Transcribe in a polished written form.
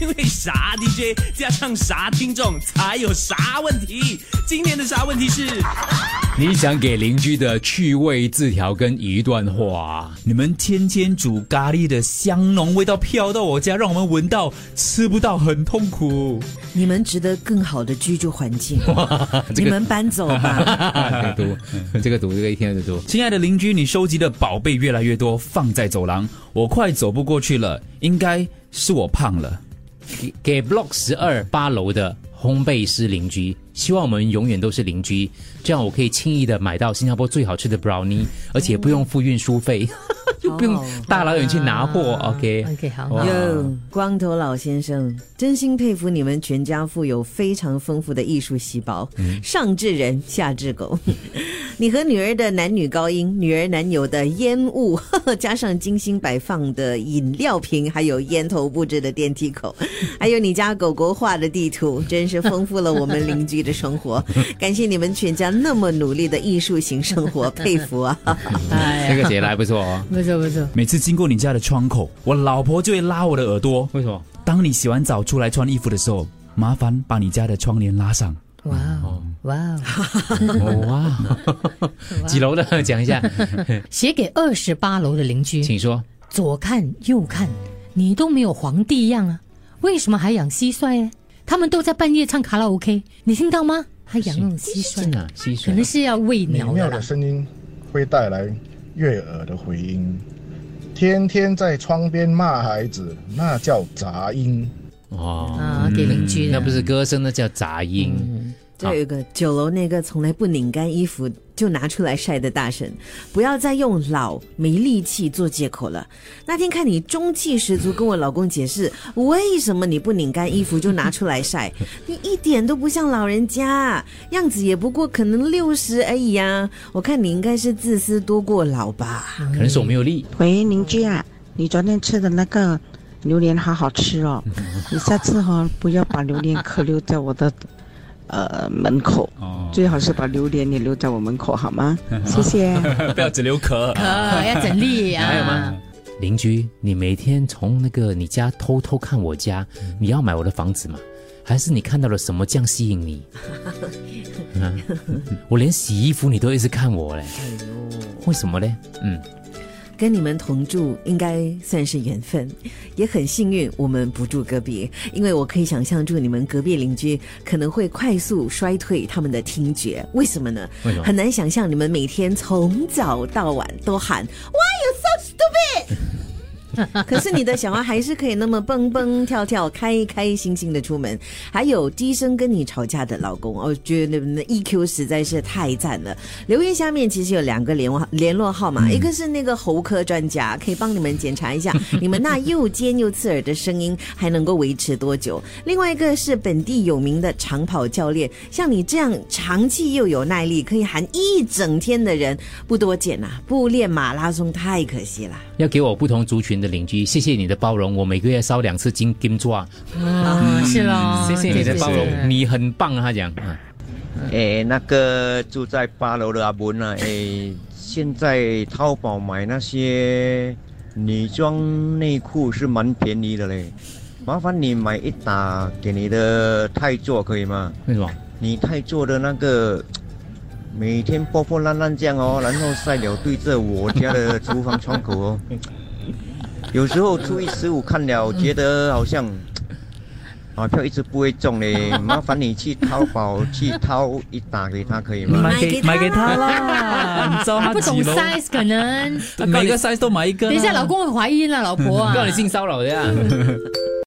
因为啥 DJ 加上啥听众才有啥问题。今天的啥问题是你想给邻居的趣味字条跟一段话。你们天天煮咖喱的香浓味道飘到我家，让我们闻到吃不到，很痛苦。你们值得更好的居住环境，你们搬走吧。这个一天就读。亲爱的邻居，你收集的宝贝越来越多，放在走廊，我快走不过去了，应该是我胖了。给 Block 12 8楼的烘焙师邻居，希望我们永远都是邻居，这样我可以轻易的买到新加坡最好吃的 brownie， 而且不用付运输费，就不用大老远去拿货。OK， 好。哟，光头老先生，真心佩服你们全家富有非常丰富的艺术细胞，上至人，下至狗。你和女儿的男女高音，女儿男友的烟雾，呵呵，加上精心摆放的饮料瓶，还有烟头布置的电梯口，还有你家狗狗画的地图，真是丰富了我们邻居的生活。感谢你们全家那么努力的艺术型生活，佩服啊！这个姐来不错哦，不错不错。每次经过你家的窗口，我老婆就会拉我的耳朵。为什么？当你洗完澡出来穿衣服的时候，麻烦把你家的窗帘拉上。哇哦哇哦！几楼的讲一下。写给28楼的邻居，请说。左看右看，你都没有皇帝一样啊，为什么还养蟋蟀呢？他们都在半夜唱卡拉 OK， 你听到吗？还养那种蟋蟀啊，蟋蟀可能是要喂鸟的。美妙的声音会带来悦耳的回音，天天在窗边骂孩子，那叫杂音。哦，给邻居的，那不是歌声，那叫杂音。这有一个9楼那个从来不拧干衣服就拿出来晒的大神，不要再用老没力气做借口了。那天看你中气十足跟我老公解释为什么你不拧干衣服就拿出来晒，你一点都不像老人家，样子也不过可能60而已啊，我看你应该是自私多过老吧。可能手没有力。喂，邻居啊，你昨天吃的那个榴莲好好吃哦，你下次不要把榴莲壳留在我的门口，最好是把榴莲也留在我门口好吗？谢谢。不要只留壳，要整粒啊。还有吗？邻居，你每天从那个你家偷偷看我家，你要买我的房子吗？还是你看到了什么这样吸引你？我连洗衣服你都一直看我嘞，为什么嘞？跟你们同住应该算是缘分，也很幸运我们不住隔壁，因为我可以想象住你们隔壁邻居可能会快速衰退他们的听觉。为什么呢？很难想象你们每天从早到晚都喊 Why you so stupid 可是你的小孩还是可以那么蹦蹦跳跳开开心心的出门。还有低声跟你吵架的老公，我觉得你们的 EQ 实在是太赞了。留言下面其实有2个联络号码，一个是那个喉科专家，可以帮你们检查一下你们那又尖又刺耳的声音还能够维持多久。另外一个是本地有名的长跑教练，像你这样长气又有耐力可以喊一整天的人不多见啊，不练马拉松太可惜了。要给我不同族群的邻居，谢谢你的包容，我每个月烧2次金抓。是咯，谢谢你的包容，你很棒。他讲那个住在8楼的阿文啊，现在淘宝买那些女装内裤是蛮便宜的嘞，麻烦你买一打给你的太座可以吗？为什么？你太座的那个每天破破烂烂这样然后晒了对着我家的厨房窗口有时候初一十五看了，觉得好像啊票一直不会中嘞，麻烦你去淘宝去掏一打给他可以吗？买给他啦，你知道他不懂 size 可能每个 size 都买一个。等一下老公会怀疑了，老婆啊，告你性骚扰的呀。